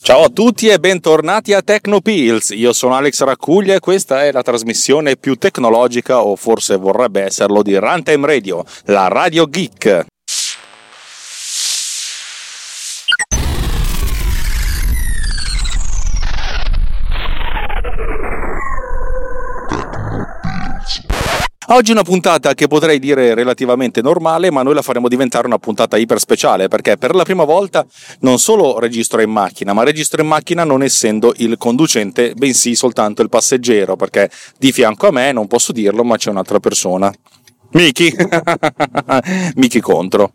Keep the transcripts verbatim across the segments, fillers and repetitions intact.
Ciao a tutti e bentornati a TechnoPillz. Io sono Alex Raccuglia e questa è la trasmissione più tecnologica, o forse vorrebbe esserlo, di Runtime Radio, la radio geek. Oggi una puntata che potrei dire relativamente normale, ma noi la faremo diventare una puntata iper speciale, perché per la prima volta non solo registro in macchina, ma registro in macchina non essendo il conducente, bensì soltanto il passeggero, perché di fianco a me, non posso dirlo, ma c'è un'altra persona. Miki! Miki contro.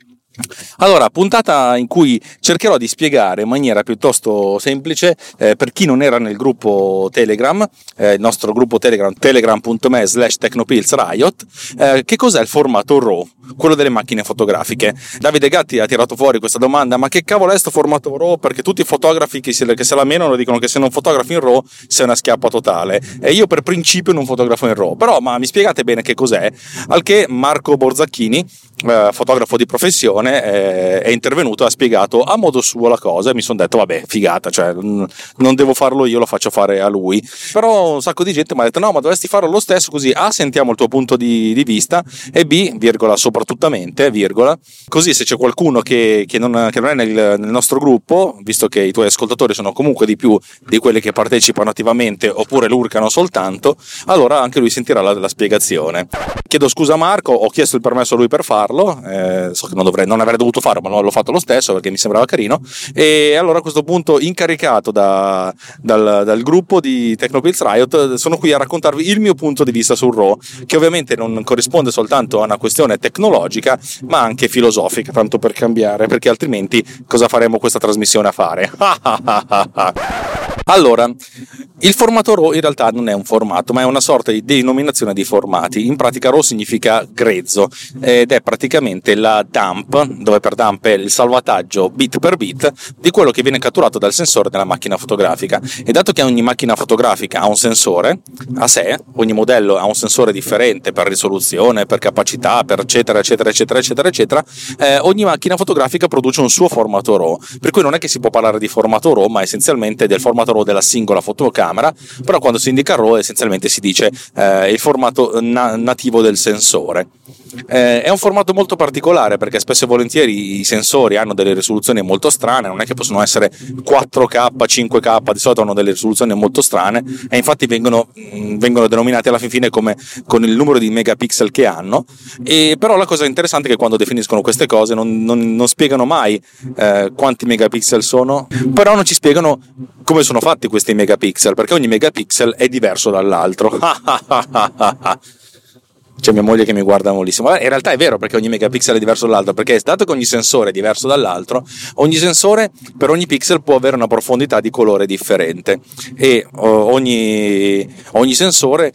Allora, puntata in cui cercherò di spiegare in maniera piuttosto semplice, eh, per chi non era nel gruppo Telegram, eh, il nostro gruppo Telegram, telegram.me slash TechnoPillzRiot, eh, che cos'è il formato RAW, quello delle macchine fotografiche. Davide Gatti ha tirato fuori questa domanda: ma che cavolo è sto formato RAW? Perché tutti i fotografi che se, che se la menano dicono che se non fotografi in RAW sei una schiappa totale, e io per principio non fotografo in RAW, però ma mi spiegate bene che cos'è? Al che Marco Borzacchini, eh, fotografo di professione, è intervenuto, ha spiegato a modo suo la cosa, e mi sono detto vabbè, figata, cioè non devo farlo io, lo faccio fare a lui. Però un sacco di gente mi ha detto no, ma dovresti farlo lo stesso, così A, sentiamo il tuo punto di, di vista, e B, virgola, soprattutamente, virgola, così se c'è qualcuno che, che, non, che non è nel, nel nostro gruppo, visto che i tuoi ascoltatori sono comunque di più di quelli che partecipano attivamente oppure lurcano soltanto, allora anche lui sentirà la, la spiegazione. Chiedo scusa a Marco, ho chiesto il permesso a lui per farlo, eh, so che non dovrei non Non avrei dovuto farlo, ma l'ho fatto lo stesso perché mi sembrava carino. E allora a questo punto, incaricato da, dal, dal gruppo di TechnoPillz Riot, sono qui a raccontarvi il mio punto di vista sul RAW, che ovviamente non corrisponde soltanto a una questione tecnologica ma anche filosofica, tanto per cambiare, perché altrimenti cosa faremo questa trasmissione a fare? Allora, il formato RAW in realtà non è un formato, ma è una sorta di denominazione di formati. In pratica RAW significa grezzo, ed è praticamente la dump, dove per dump è il salvataggio bit per bit di quello che viene catturato dal sensore della macchina fotografica. E dato che ogni macchina fotografica ha un sensore a sé, ogni modello ha un sensore differente per risoluzione, per capacità, per eccetera eccetera eccetera eccetera eccetera, eh, ogni macchina fotografica produce un suo formato RAW, per cui non è che si può parlare di formato RAW, ma essenzialmente del formato RAW della singola fotocamera. Però quando si indica RAW essenzialmente si dice eh, il formato na- nativo del sensore. Eh, è un formato molto particolare, perché spesso e volentieri i sensori hanno delle risoluzioni molto strane, non è che possono essere quattro K, cinque K, di solito hanno delle risoluzioni molto strane, e infatti vengono, vengono denominati alla fin fine come con il numero di megapixel che hanno. E però la cosa interessante è che quando definiscono queste cose non, non, non spiegano mai eh, quanti megapixel sono, però non ci spiegano come sono fatti questi megapixel, perché ogni megapixel è diverso dall'altro. C'è mia moglie che mi guarda molissimo. In realtà è vero, perché ogni megapixel è diverso dall'altro, perché dato che ogni sensore è diverso dall'altro, ogni sensore per ogni pixel può avere una profondità di colore differente, e ogni, ogni sensore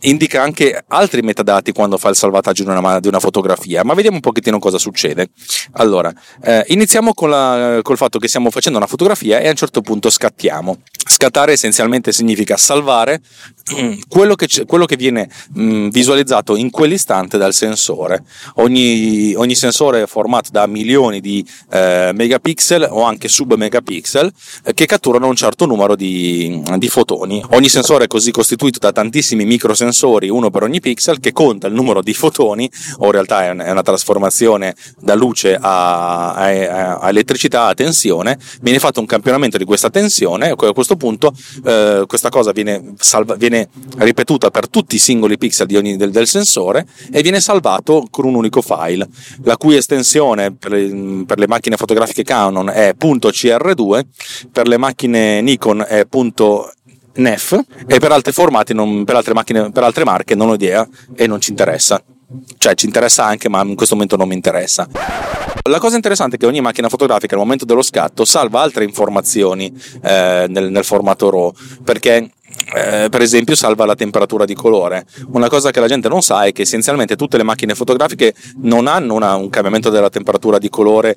indica anche altri metadati quando fa il salvataggio di una, di una fotografia. Ma vediamo un pochettino cosa succede. Allora, eh, iniziamo con la, col fatto che stiamo facendo una fotografia e a un certo punto scattiamo. Scattare essenzialmente significa salvare quello che, quello che viene mh, visualizzato in quell'istante dal sensore. Ogni, ogni sensore è formato da milioni di eh, megapixel o anche sub megapixel eh, che catturano un certo numero di, di fotoni. Ogni sensore è così costituito da tantissimi microsensori, uno per ogni pixel, che conta il numero di fotoni, o in realtà è una, è una trasformazione da luce a, a, a elettricità, a tensione. Viene fatto un campionamento di questa tensione, e a questo punto eh, questa cosa viene, salva, viene ripetuta per tutti i singoli pixel di ogni, del, del sensore, e viene salvato con un unico file, la cui estensione per le, per le macchine fotografiche Canon è .cr due, per le macchine Nikon è .nef, e per altri formati non, per, altre macchine, per altre marche non ho idea e non ci interessa. cioè ci interessa anche, ma in questo momento non mi interessa. La cosa interessante è che ogni macchina fotografica al momento dello scatto salva altre informazioni eh, nel, nel formato RAW, perché eh, per esempio salva la temperatura di colore. Una cosa che la gente non sa è che essenzialmente tutte le macchine fotografiche non hanno una, un cambiamento della temperatura di colore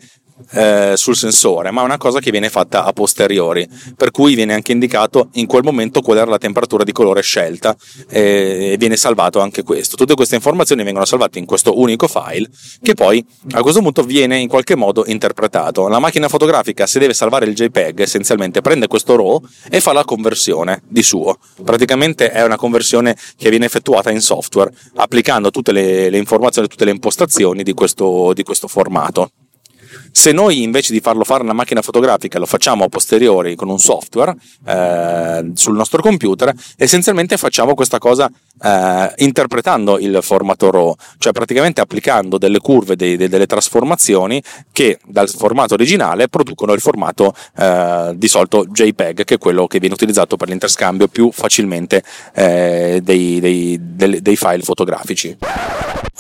Eh, sul sensore, ma è una cosa che viene fatta a posteriori, per cui viene anche indicato in quel momento qual era la temperatura di colore scelta eh, e viene salvato anche questo. Tutte queste informazioni vengono salvate in questo unico file, che poi a questo punto viene in qualche modo interpretato. La macchina fotografica, se deve salvare il JPEG, essenzialmente prende questo RAW e fa la conversione di suo. Praticamente è una conversione che viene effettuata in software applicando tutte le, le informazioni, tutte le impostazioni di questo, di questo formato. Se noi invece di farlo fare una macchina fotografica lo facciamo a posteriori con un software eh, sul nostro computer, essenzialmente facciamo questa cosa eh, interpretando il formato RAW, cioè praticamente applicando delle curve, dei, dei, delle trasformazioni che dal formato originale producono il formato eh, di solito JPEG, che è quello che viene utilizzato per l'interscambio più facilmente eh, dei, dei, dei, dei file fotografici.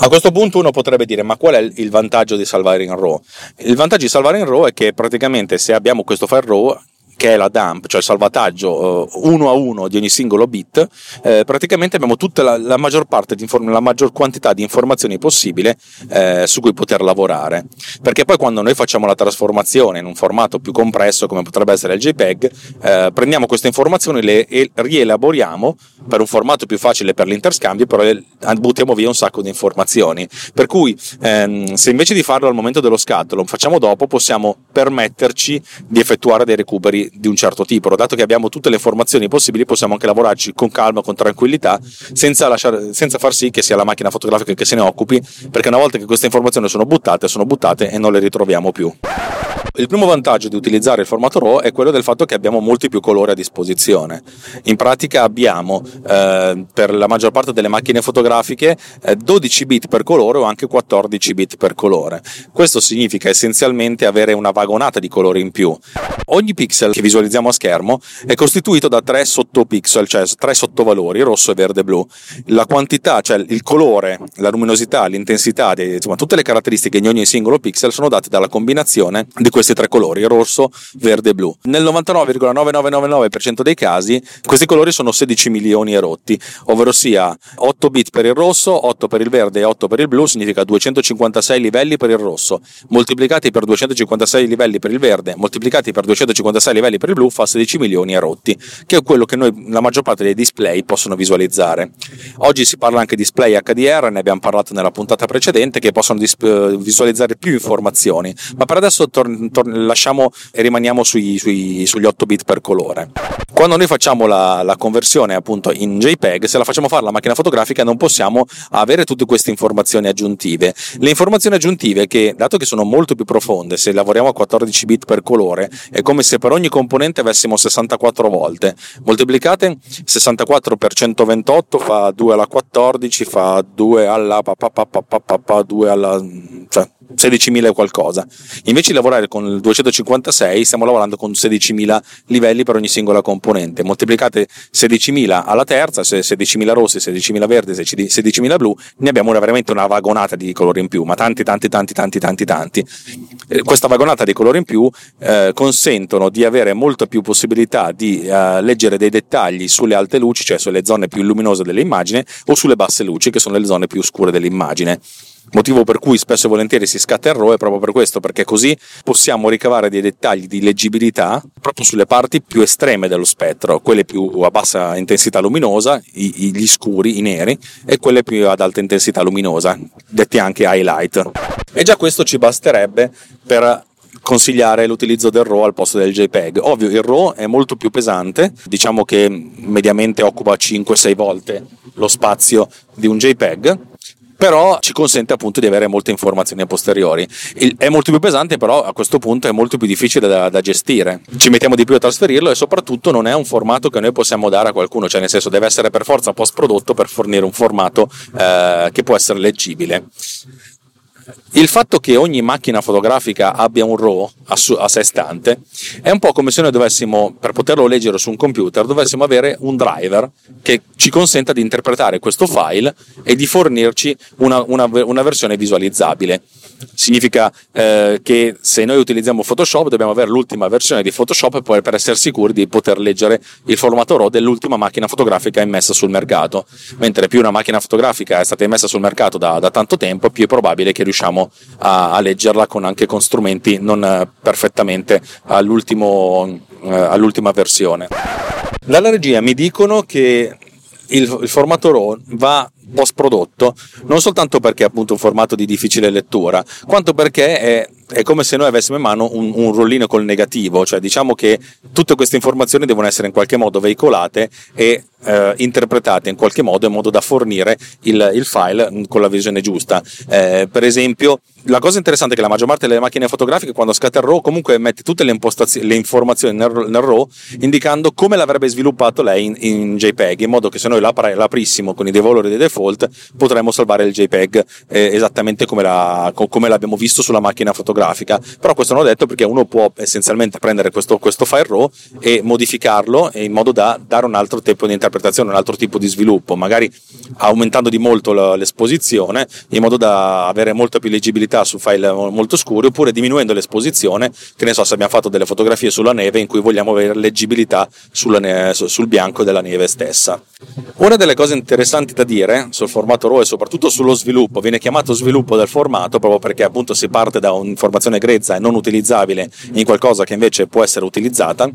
A questo punto uno potrebbe dire: ma qual è il vantaggio di salvare in RAW? Il vantaggio di salvare in RAW è che praticamente, se abbiamo questo file RAW, che è la dump, cioè il salvataggio uno a uno di ogni singolo bit, eh, praticamente abbiamo tutta la, la maggior parte di inform- la maggior quantità di informazioni possibile eh, su cui poter lavorare, perché poi quando noi facciamo la trasformazione in un formato più compresso come potrebbe essere il JPEG, eh, prendiamo queste informazioni, le e- rielaboriamo per un formato più facile per l'interscambio, però le- buttiamo via un sacco di informazioni, per cui ehm, se invece di farlo al momento dello scatto lo facciamo dopo, possiamo permetterci di effettuare dei recuperi di un certo tipo. Dato che abbiamo tutte le informazioni possibili, possiamo anche lavorarci con calma, con tranquillità, senza, lasciare, senza far sì che sia la macchina fotografica che se ne occupi, perché una volta che queste informazioni sono buttate, sono buttate e non le ritroviamo più. Il primo vantaggio di utilizzare il formato RAW è quello del fatto che abbiamo molti più colori a disposizione. In pratica abbiamo eh, per la maggior parte delle macchine fotografiche eh, dodici bit per colore o anche quattordici bit per colore. Questo significa essenzialmente avere una vagonata di colori in più. Ogni pixel che visualizziamo a schermo è costituito da tre sottopixel, cioè tre sottovalori, rosso e verde e blu. La quantità, cioè il colore, la luminosità, l'intensità, insomma tutte le caratteristiche di ogni singolo pixel sono date dalla combinazione di questi tre colori, rosso, verde e blu. Nel novantanove virgola novanovanovanove per cento dei casi questi colori sono sedici milioni e rotti, ovvero sia otto bit per il rosso, otto per il verde e otto per il blu, significa duecentocinquantasei livelli per il rosso, moltiplicati per duecentocinquantasei livelli per il verde, moltiplicati per duecentocinquantasei livelli per il blu, fa sedici milioni e rotti, che è quello che noi, la maggior parte dei display, possono visualizzare. Oggi si parla anche di display H D R, ne abbiamo parlato nella puntata precedente, che possono disp- visualizzare più informazioni, ma per adesso torn- torn- lasciamo e rimaniamo sui, sui, sugli otto bit per colore. Quando noi facciamo la, la conversione appunto in JPEG, se la facciamo fare alla macchina fotografica non possiamo avere tutte queste informazioni aggiuntive. Le informazioni aggiuntive, che dato che sono molto più profonde, se lavoriamo a quattordici bit per colore è come se per ogni componente avessimo sessantaquattro volte, moltiplicate sessantaquattro per centoventotto fa due alla quattordici, fa due alla pa, pa, pa, pa, pa, pa, due alla, cioè sedicimila qualcosa. Invece di lavorare con il duecentocinquantasei stiamo lavorando con sedicimila livelli per ogni singola componente, moltiplicate sedicimila alla terza, sedicimila rossi, sedicimila verdi, sedicimila blu, ne abbiamo veramente una vagonata di colori in più, ma tanti tanti tanti tanti tanti tanti. Questa vagonata di colori in più eh, consentono di avere molto più possibilità di eh, leggere dei dettagli sulle alte luci, cioè sulle zone più luminose dell'immagine, o sulle basse luci, che sono le zone più oscure dell'immagine. Motivo per cui spesso e volentieri si scatta il RAW è proprio per questo, perché così possiamo ricavare dei dettagli di leggibilità proprio sulle parti più estreme dello spettro, quelle più a bassa intensità luminosa, gli scuri, i neri, e quelle più ad alta intensità luminosa, detti anche highlight. E già questo ci basterebbe per consigliare l'utilizzo del RAW al posto del JPEG. Ovvio, il RAW è molto più pesante, diciamo che mediamente occupa cinque sei volte lo spazio di un JPEG, però ci consente appunto di avere molte informazioni a posteriori. Il, è molto più pesante, però a questo punto è molto più difficile da, da gestire, ci mettiamo di più a trasferirlo, e soprattutto non è un formato che noi possiamo dare a qualcuno, cioè nel senso deve essere per forza post prodotto per fornire un formato eh, che può essere leggibile. Il fatto che ogni macchina fotografica abbia un RAW a, su, a sé stante è un po' come se noi dovessimo, per poterlo leggere su un computer, dovessimo avere un driver che ci consenta di interpretare questo file e di fornirci una, una, una versione visualizzabile. Significa eh, che se noi utilizziamo Photoshop dobbiamo avere l'ultima versione di Photoshop per, per essere sicuri di poter leggere il formato RAW dell'ultima macchina fotografica immessa sul mercato. Mentre più una macchina fotografica è stata immessa sul mercato da, da tanto tempo, più è probabile che riusciamo a, a leggerla con, anche con strumenti non perfettamente all'ultimo, eh, all'ultima versione. Dalla regia mi dicono che il, il formato RAW va post prodotto non soltanto perché è appunto un formato di difficile lettura, quanto perché è, è come se noi avessimo in mano un, un rollino col negativo, cioè diciamo che tutte queste informazioni devono essere in qualche modo veicolate e eh, interpretate in qualche modo in modo da fornire il, il file con la visione giusta. Eh, per esempio, la cosa interessante è che la maggior parte delle macchine fotografiche quando scatta il RAW comunque mette tutte le, impostazio- le informazioni nel, nel RAW indicando come l'avrebbe sviluppato lei in, in JPEG, in modo che se noi l'apre, l'aprissimo con i dei valori dei default potremmo salvare il JPEG eh, esattamente come, la, come l'abbiamo visto sulla macchina fotografica. Però questo non ho detto perché uno può essenzialmente prendere questo, questo file RAW e modificarlo in modo da dare un altro tipo di interpretazione, un altro tipo di sviluppo, magari aumentando di molto l'esposizione in modo da avere molta più leggibilità su file molto scuri, oppure diminuendo l'esposizione, che ne so, se abbiamo fatto delle fotografie sulla neve in cui vogliamo avere leggibilità sulla neve, sul bianco della neve stessa. Una delle cose interessanti da dire sul formato RAW e soprattutto sullo sviluppo, viene chiamato sviluppo del formato proprio perché appunto si parte da un'informazione grezza e non utilizzabile in qualcosa che invece può essere utilizzata,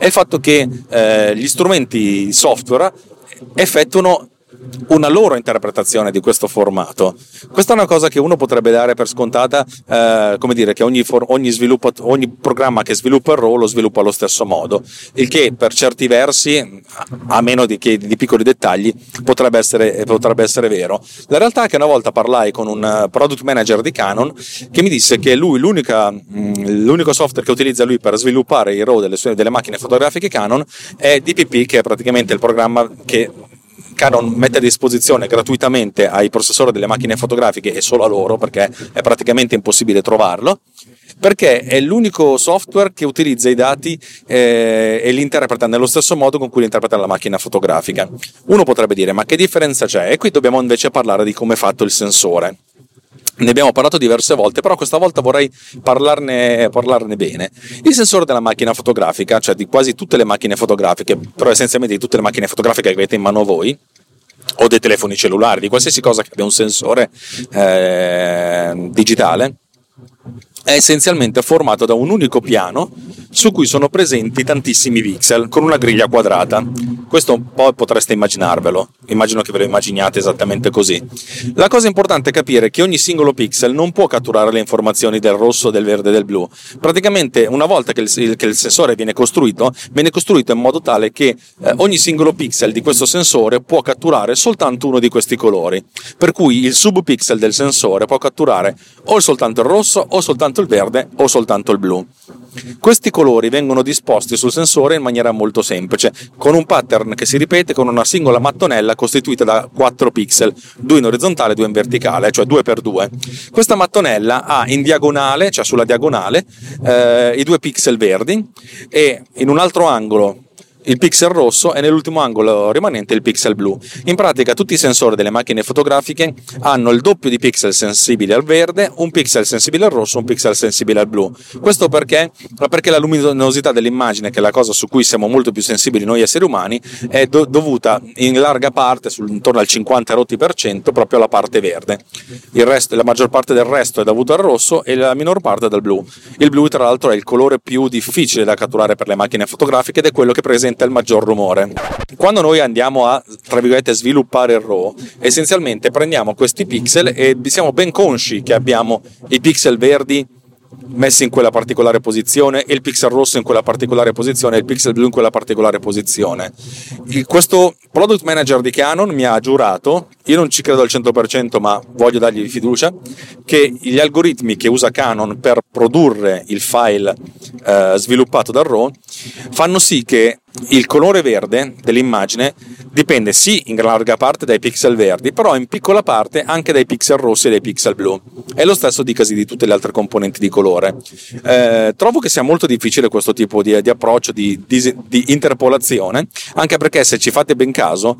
è il fatto che eh, gli strumenti software effettuano una loro interpretazione di questo formato. Questa è una cosa che uno potrebbe dare per scontata, eh, come dire che ogni, for- ogni, sviluppo- ogni programma che sviluppa il RAW lo sviluppa allo stesso modo, il che per certi versi, a meno di, che, di piccoli dettagli, potrebbe essere, potrebbe essere vero. La realtà è che una volta parlai con un product manager di Canon che mi disse che lui l'unica, mh, l'unico software che utilizza lui per sviluppare i RAW delle, sue, delle macchine fotografiche Canon è D P P, che è praticamente il programma che Canon mette a disposizione gratuitamente ai possessori delle macchine fotografiche, e solo a loro perché è praticamente impossibile trovarlo, perché è l'unico software che utilizza i dati eh, e li interpreta nello stesso modo con cui li interpreta la macchina fotografica. Uno potrebbe dire: ma che differenza c'è? E qui dobbiamo invece parlare di come è fatto il sensore. Ne abbiamo parlato diverse volte, però questa volta vorrei parlarne, parlarne bene. Il sensore della macchina fotografica, cioè di quasi tutte le macchine fotografiche, però essenzialmente di tutte le macchine fotografiche che avete in mano voi, o dei telefoni cellulari, di qualsiasi cosa che abbia un sensore eh, digitale, è essenzialmente formato da un unico piano su cui sono presenti tantissimi pixel con una griglia quadrata. Questo un po' potreste immaginarvelo, immagino che ve lo immaginiate esattamente così. La cosa importante è capire che ogni singolo pixel non può catturare le informazioni del rosso, del verde, del blu. Praticamente una volta che il, che il sensore viene costruito, viene costruito in modo tale che eh, ogni singolo pixel di questo sensore può catturare soltanto uno di questi colori, per cui il subpixel del sensore può catturare o soltanto il rosso, o soltanto il verde, o soltanto il blu. Questi colori vengono disposti sul sensore in maniera molto semplice, con un pattern che si ripete con una singola mattonella costituita da quattro pixel, due in orizzontale e due in verticale, cioè due per due. Questa mattonella ha in diagonale, cioè sulla diagonale, eh, i due pixel verdi, e in un altro angolo il pixel rosso e nell'ultimo angolo rimanente il pixel blu. In pratica tutti i sensori delle macchine fotografiche hanno il doppio di pixel sensibili al verde, un pixel sensibile al rosso, un pixel sensibile al blu. Questo perché? Perché la luminosità dell'immagine, che è la cosa su cui siamo molto più sensibili noi esseri umani, è do- dovuta in larga parte, sul, intorno al cinquanta rotti per cento, proprio alla parte verde. Il resto, la maggior parte del resto è dovuta al rosso e la minor parte dal blu. Il blu tra l'altro è il colore più difficile da catturare per le macchine fotografiche ed è quello che presenta il maggior rumore. Quando noi andiamo a, tra virgolette, sviluppare il RAW, essenzialmente prendiamo questi pixel e siamo ben consci che abbiamo i pixel verdi messi in quella particolare posizione e il pixel rosso in quella particolare posizione e il pixel blu in quella particolare posizione. Il, questo product manager di Canon mi ha giurato, io non ci credo al cento per cento ma voglio dargli fiducia, che gli algoritmi che usa Canon per produrre il file eh, sviluppato dal RAW fanno sì che il colore verde dell'immagine dipende sì in larga parte dai pixel verdi, però in piccola parte anche dai pixel rossi e dai pixel blu. È lo stesso dicasi di tutte le altre componenti di colore. Eh, trovo che sia molto difficile questo tipo di, di approccio, di, di, di interpolazione, anche perché se ci fate ben caso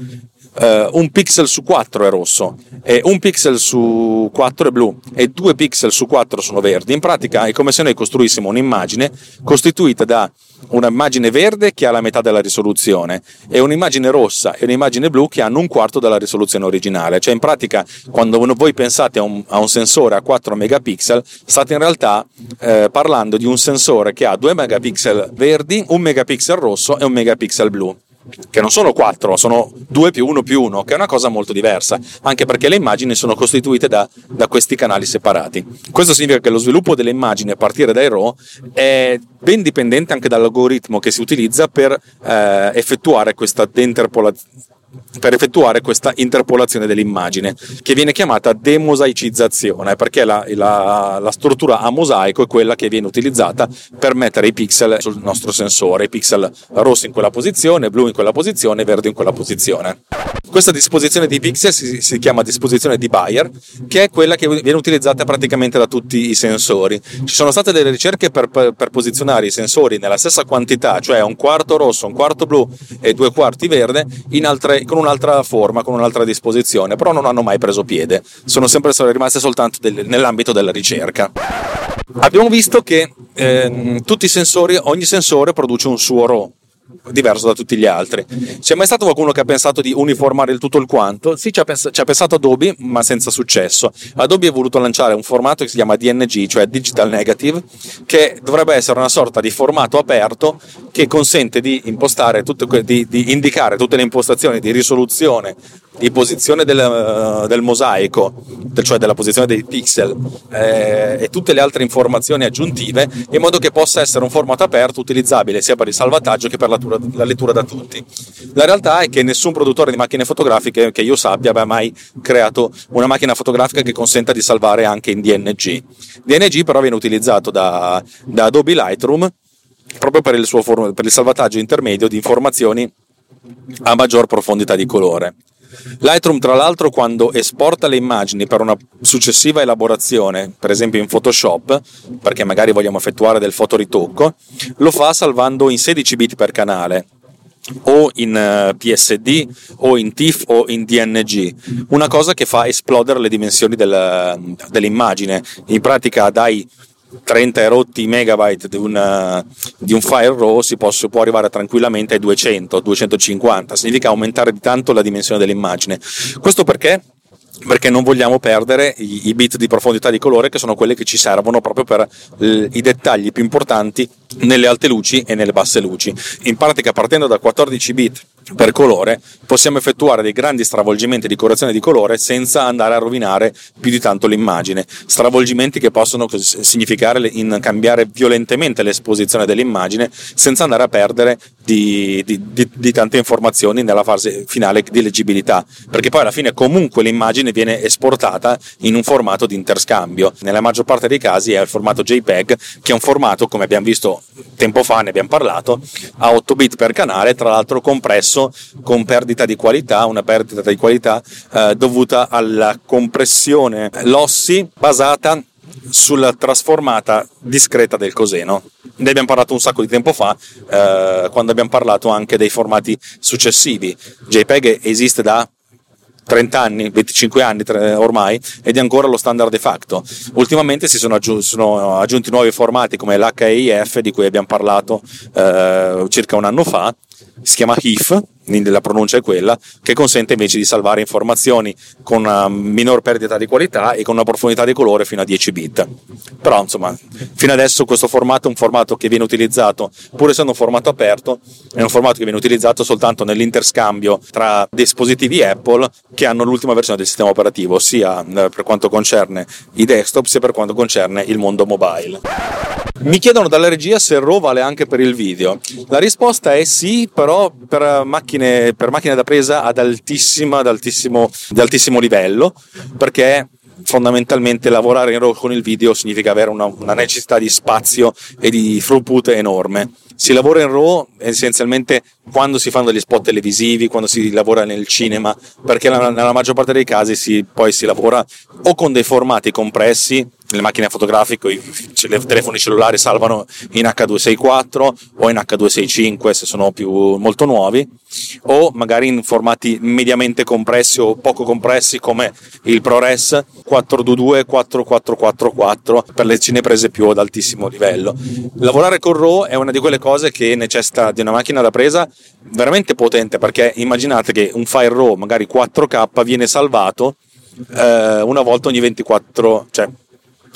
Uh, un pixel su quattro è rosso e un pixel su quattro è blu e due pixel su quattro sono verdi. In pratica è come se noi costruissimo un'immagine costituita da un'immagine verde che ha la metà della risoluzione e un'immagine rossa e un'immagine blu che hanno un quarto della risoluzione originale. Cioè in pratica quando voi pensate a un, a un sensore a quattro megapixel state in realtà eh, parlando di un sensore che ha due megapixel verdi, un megapixel rosso e un megapixel blu, che non sono quattro, sono due più uno più uno, che è una cosa molto diversa, anche perché le immagini sono costituite da, da questi canali separati. Questo significa che lo sviluppo delle immagini a partire dai RAW è ben dipendente anche dall'algoritmo che si utilizza per eh, effettuare questa deinterpolazione, per effettuare questa interpolazione dell'immagine, che viene chiamata demosaicizzazione, perché la, la, la struttura a mosaico è quella che viene utilizzata per mettere i pixel sul nostro sensore, i pixel rossi in quella posizione, blu in quella posizione, verde in quella posizione. Questa disposizione di pixel si, si chiama disposizione di Bayer, che è quella che viene utilizzata praticamente da tutti i sensori. Ci sono state delle ricerche per, per, per posizionare i sensori nella stessa quantità, cioè un quarto rosso, un quarto blu e due quarti verde, in altre con un'altra forma, con un'altra disposizione, però non hanno mai preso piede, sono sempre rimaste soltanto del, nell'ambito della ricerca. Abbiamo visto che eh, tutti i sensori, ogni sensore produce un suo RAW diverso da tutti gli altri. C'è mai stato qualcuno che ha pensato di uniformare il tutto il quanto? Sì, ci ha, pens- ci ha pensato Adobe, ma senza successo. Adobe ha voluto lanciare un formato che si chiama D N G, cioè Digital Negative, che dovrebbe essere una sorta di formato aperto che consente di impostare tutto, di, di indicare tutte le impostazioni di risoluzione, di posizione del, del mosaico, cioè della posizione dei pixel eh, e tutte le altre informazioni aggiuntive, in modo che possa essere un formato aperto utilizzabile sia per il salvataggio che per la, tura, la lettura da tutti. La realtà è che nessun produttore di macchine fotografiche che io sappia abbia mai creato una macchina fotografica che consenta di salvare anche in D N G. D N G però viene utilizzato da, da Adobe Lightroom proprio per il, suo, per il salvataggio intermedio di informazioni a maggior profondità di colore. Lightroom, tra l'altro, quando esporta le immagini per una successiva elaborazione, per esempio in Photoshop, perché magari vogliamo effettuare del fotoritocco, lo fa salvando in sedici bit per canale, o in P S D, o in TIFF, o in D N G, una cosa che fa esplodere le dimensioni del, dell'immagine. In pratica dai trenta rotti megabyte di, una, di un file RAW si può, si può arrivare tranquillamente ai duecento duecentocinquanta, significa aumentare di tanto la dimensione dell'immagine. Questo perché? Perché non vogliamo perdere i, i bit di profondità di colore, che sono quelle che ci servono proprio per l, i dettagli più importanti nelle alte luci e nelle basse luci. In pratica, partendo da quattordici bit per colore, possiamo effettuare dei grandi stravolgimenti di correzione di colore senza andare a rovinare più di tanto l'immagine, stravolgimenti che possono significare in cambiare violentemente l'esposizione dell'immagine senza andare a perdere di, di, di, di tante informazioni nella fase finale di leggibilità, perché poi alla fine comunque l'immagine viene esportata in un formato di interscambio. Nella maggior parte dei casi è il formato JPEG, che è un formato, come abbiamo visto tempo fa, ne abbiamo parlato, a otto bit per canale, tra l'altro compresso con perdita di qualità, una perdita di qualità eh, dovuta alla compressione lossi basata sulla trasformata discreta del coseno. Ne abbiamo parlato un sacco di tempo fa eh, quando abbiamo parlato anche dei formati successivi. JPEG esiste da trenta anni, venticinque anni ormai, ed è ancora lo standard de facto. Ultimamente si sono, aggiunti, sono aggiunti nuovi formati come l'H E I F, di cui abbiamo parlato eh, circa un anno fa. Si chiama TIFF, la pronuncia è quella, che consente invece di salvare informazioni con una minor perdita di qualità e con una profondità di colore fino a dieci bit. Però insomma, fino adesso questo formato è un formato che viene utilizzato, pur essendo un formato aperto, è un formato che viene utilizzato soltanto nell'interscambio tra dispositivi Apple che hanno l'ultima versione del sistema operativo, sia per quanto concerne i desktop sia per quanto concerne il mondo mobile. Mi chiedono dalla regia se RAW vale anche per il video. La risposta è sì, però per macchine, per macchine da presa ad altissima, ad altissimo, ad altissimo livello, perché fondamentalmente lavorare in RAW con il video significa avere una, una necessità di spazio e di throughput enorme. Si lavora in RAW essenzialmente quando si fanno degli spot televisivi, quando si lavora nel cinema, perché nella maggior parte dei casi si, poi si lavora o con dei formati compressi, le macchine fotografiche, i, i telefoni cellulari salvano in acca duecentosessantaquattro o in acca duecentosessantacinque se sono più molto nuovi, o magari in formati mediamente compressi o poco compressi come il ProRes quattrocentoventidue quattromilaquattrocentoquarantaquattro per le cineprese più ad altissimo livello. Lavorare con RAW è una di quelle cose che necessita di una macchina da presa veramente potente, perché immaginate che un file RAW magari quattro K viene salvato eh, una volta ogni ventiquattro, cioè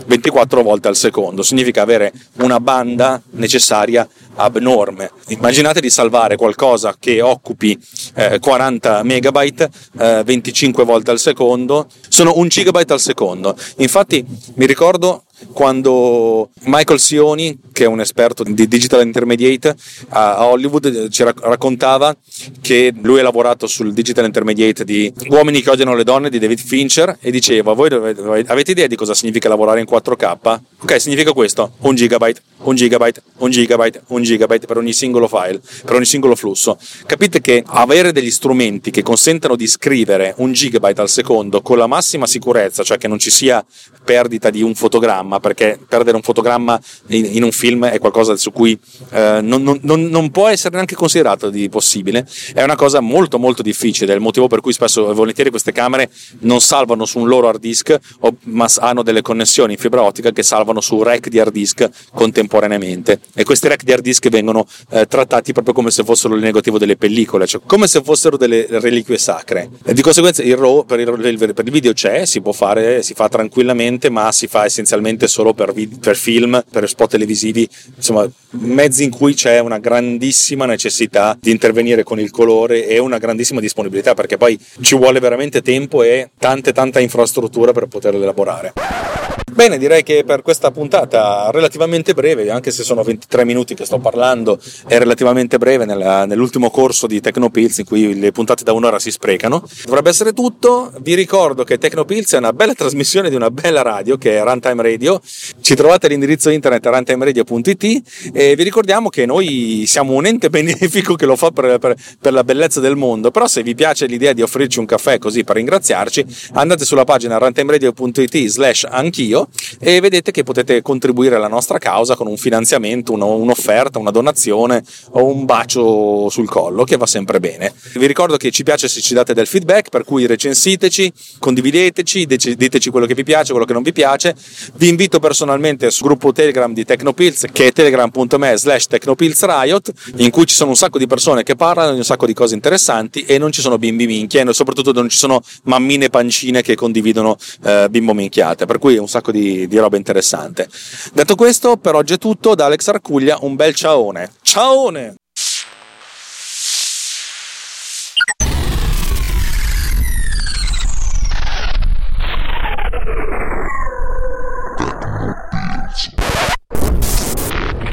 ventiquattro volte al secondo, significa avere una banda necessaria abnorme. Immaginate di salvare qualcosa che occupi eh, quaranta megabyte eh, venticinque volte al secondo, sono un gigabyte al secondo. Infatti mi ricordo quando Michael Sioni, che è un esperto di digital intermediate a Hollywood, ci raccontava che lui ha lavorato sul digital intermediate di Uomini che odiano le donne di David Fincher, e diceva: voi avete idea di cosa significa lavorare in quattro K? Ok, significa questo: un gigabyte, un gigabyte, un gigabyte, un gigabyte per ogni singolo file, per ogni singolo flusso. Capite che avere degli strumenti che consentano di scrivere un gigabyte al secondo con la massima sicurezza, cioè che non ci sia perdita di un fotogramma, perché perdere un fotogramma in un film è qualcosa su cui eh, non, non, non può essere neanche considerato di possibile, è una cosa molto molto difficile, è il motivo per cui spesso e volentieri queste camere non salvano su un loro hard disk, ma hanno delle connessioni in fibra ottica che salvano su rack di hard disk contemporaneamente, e questi rack di hard disk vengono eh, trattati proprio come se fossero il negativo delle pellicole, cioè come se fossero delle reliquie sacre. E di conseguenza il RAW per il, per il video c'è, si può fare, si fa tranquillamente, ma si fa essenzialmente solo per, vid- per film, per spot televisivi, insomma mezzi in cui c'è una grandissima necessità di intervenire con il colore e una grandissima disponibilità, perché poi ci vuole veramente tempo e tante tanta infrastruttura per poterlo elaborare. Bene, direi che per questa puntata relativamente breve, anche se sono ventitré minuti che sto parlando, è relativamente breve nella, nell'ultimo corso di TechnoPillz, in cui le puntate da un'ora si sprecano, dovrebbe essere tutto. Vi ricordo che TechnoPillz è una bella trasmissione di una bella radio che è Runtime Radio, ci trovate all'indirizzo internet runtime radio punto it, e vi ricordiamo che noi siamo un ente benefico che lo fa per, per, per la bellezza del mondo, però se vi piace l'idea di offrirci un caffè così per ringraziarci, andate sulla pagina runtime radio punto it slash anch'io e vedete che potete contribuire alla nostra causa con un finanziamento, uno, un'offerta, una donazione o un bacio sul collo, che va sempre bene. Vi ricordo che ci piace se ci date del feedback, per cui recensiteci, condivideteci, dec- diteci quello che vi piace, quello che non vi piace. Vi invito personalmente sul gruppo Telegram di TechnoPillz, che è telegram punto me slash TechnoPillzRiot, in cui ci sono un sacco di persone che parlano di un sacco di cose interessanti e non ci sono bimbi minchia, e soprattutto non ci sono mammine pancine che condividono eh, bimbo minchiate, per cui è un sacco Di, di roba interessante. Detto questo, per oggi è tutto. Da Alex Raccuglia un bel ciaone. Ciaone!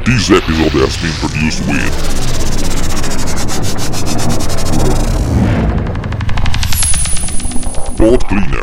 This episode has been produced with Pod Cleaner.